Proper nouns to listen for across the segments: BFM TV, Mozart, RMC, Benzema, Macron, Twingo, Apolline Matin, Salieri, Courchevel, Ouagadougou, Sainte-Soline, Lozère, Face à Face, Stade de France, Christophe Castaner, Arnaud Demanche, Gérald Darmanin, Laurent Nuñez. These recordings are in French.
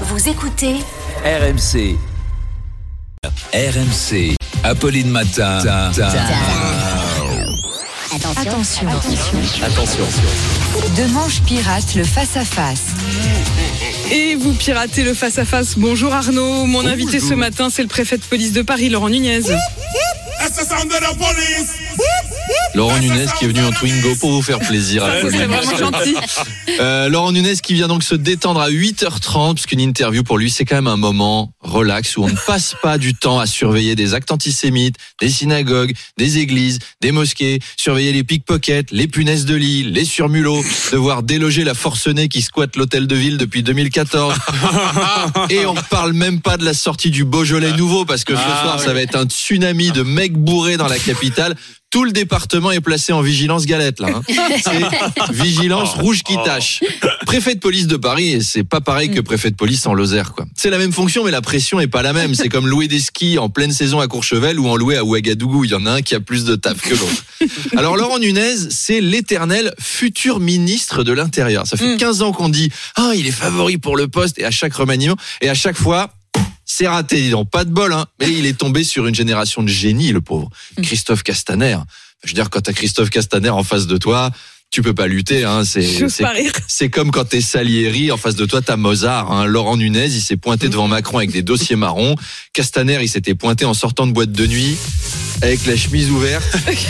Vous écoutez RMC. RMC. Apolline Matin. Attention. Demanche pirate le face à face. Et vous piratez le face à face. Bonjour Arnaud. Mon invité ce matin, c'est le préfet de police de Paris, Laurent Nuñez. Laurent Nuñez qui est venu en Twingo pour vous faire plaisir. C'est vraiment gentil. Laurent Nuñez qui vient donc se détendre à 8h30, puisqu'une interview pour lui, c'est quand même un moment relax où on ne passe pas du temps à surveiller des actes antisémites, des synagogues, des églises, des mosquées, surveiller les pickpockets, les punaises de lit, les surmulots, devoir déloger la forcenée qui squatte l'hôtel de ville depuis 2014. Et on ne parle même pas de la sortie du Beaujolais nouveau, parce que ce soir, ça va être un tsunami de mecs bourrés dans la capitale. Tout le département est placé en vigilance galette, là. C'est vigilance rouge qui tâche. Préfet de police de Paris, et c'est pas pareil que préfet de police en Lozère, quoi. C'est la même fonction, mais la pression est pas la même. C'est comme louer des skis en pleine saison à Courchevel ou en louer à Ouagadougou. Il y en a un qui a plus de taf que l'autre. Alors, Laurent Nuñez, c'est l'éternel futur ministre de l'Intérieur. Ça fait 15 ans qu'on dit, il est favori pour le poste, et à chaque remaniement, et à chaque fois, c'est raté, dis donc, pas de bol, hein. Mais il est tombé sur une génération de génies, le pauvre. Christophe Castaner. Je veux dire, quand t'as Christophe Castaner en face de toi, tu peux pas lutter, hein. C'est comme quand t'es Salieri, en face de toi, t'as Mozart, hein. Laurent Nuñez, il s'est pointé devant Macron avec des dossiers marrons. Castaner, il s'était pointé en sortant de boîte de nuit, avec la chemise ouverte,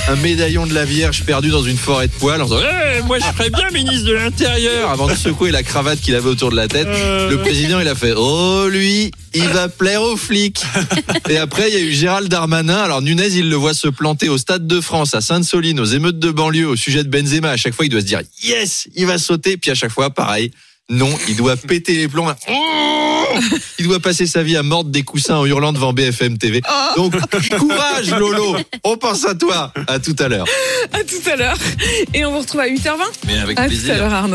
un médaillon de la Vierge perdu dans une forêt de poils, en disant moi je ferais bien ministre de l'Intérieur, avant de secouer la cravate qu'il avait autour de la tête. Le président, il a fait lui, il va plaire aux flics. Et après il y a eu Gérald Darmanin. Alors Nuñez, il le voit se planter au Stade de France, à Sainte-Soline, aux émeutes de banlieue, au sujet de Benzema. À chaque fois il doit se dire yes, il va sauter, puis à chaque fois pareil. Non, il doit péter les plombs. Il doit passer sa vie à mordre des coussins en hurlant devant BFM TV. Donc, courage Lolo, on pense à toi. À tout à l'heure. Et on vous retrouve à 8h20. Mais avec plaisir. À tout à l'heure Arnaud.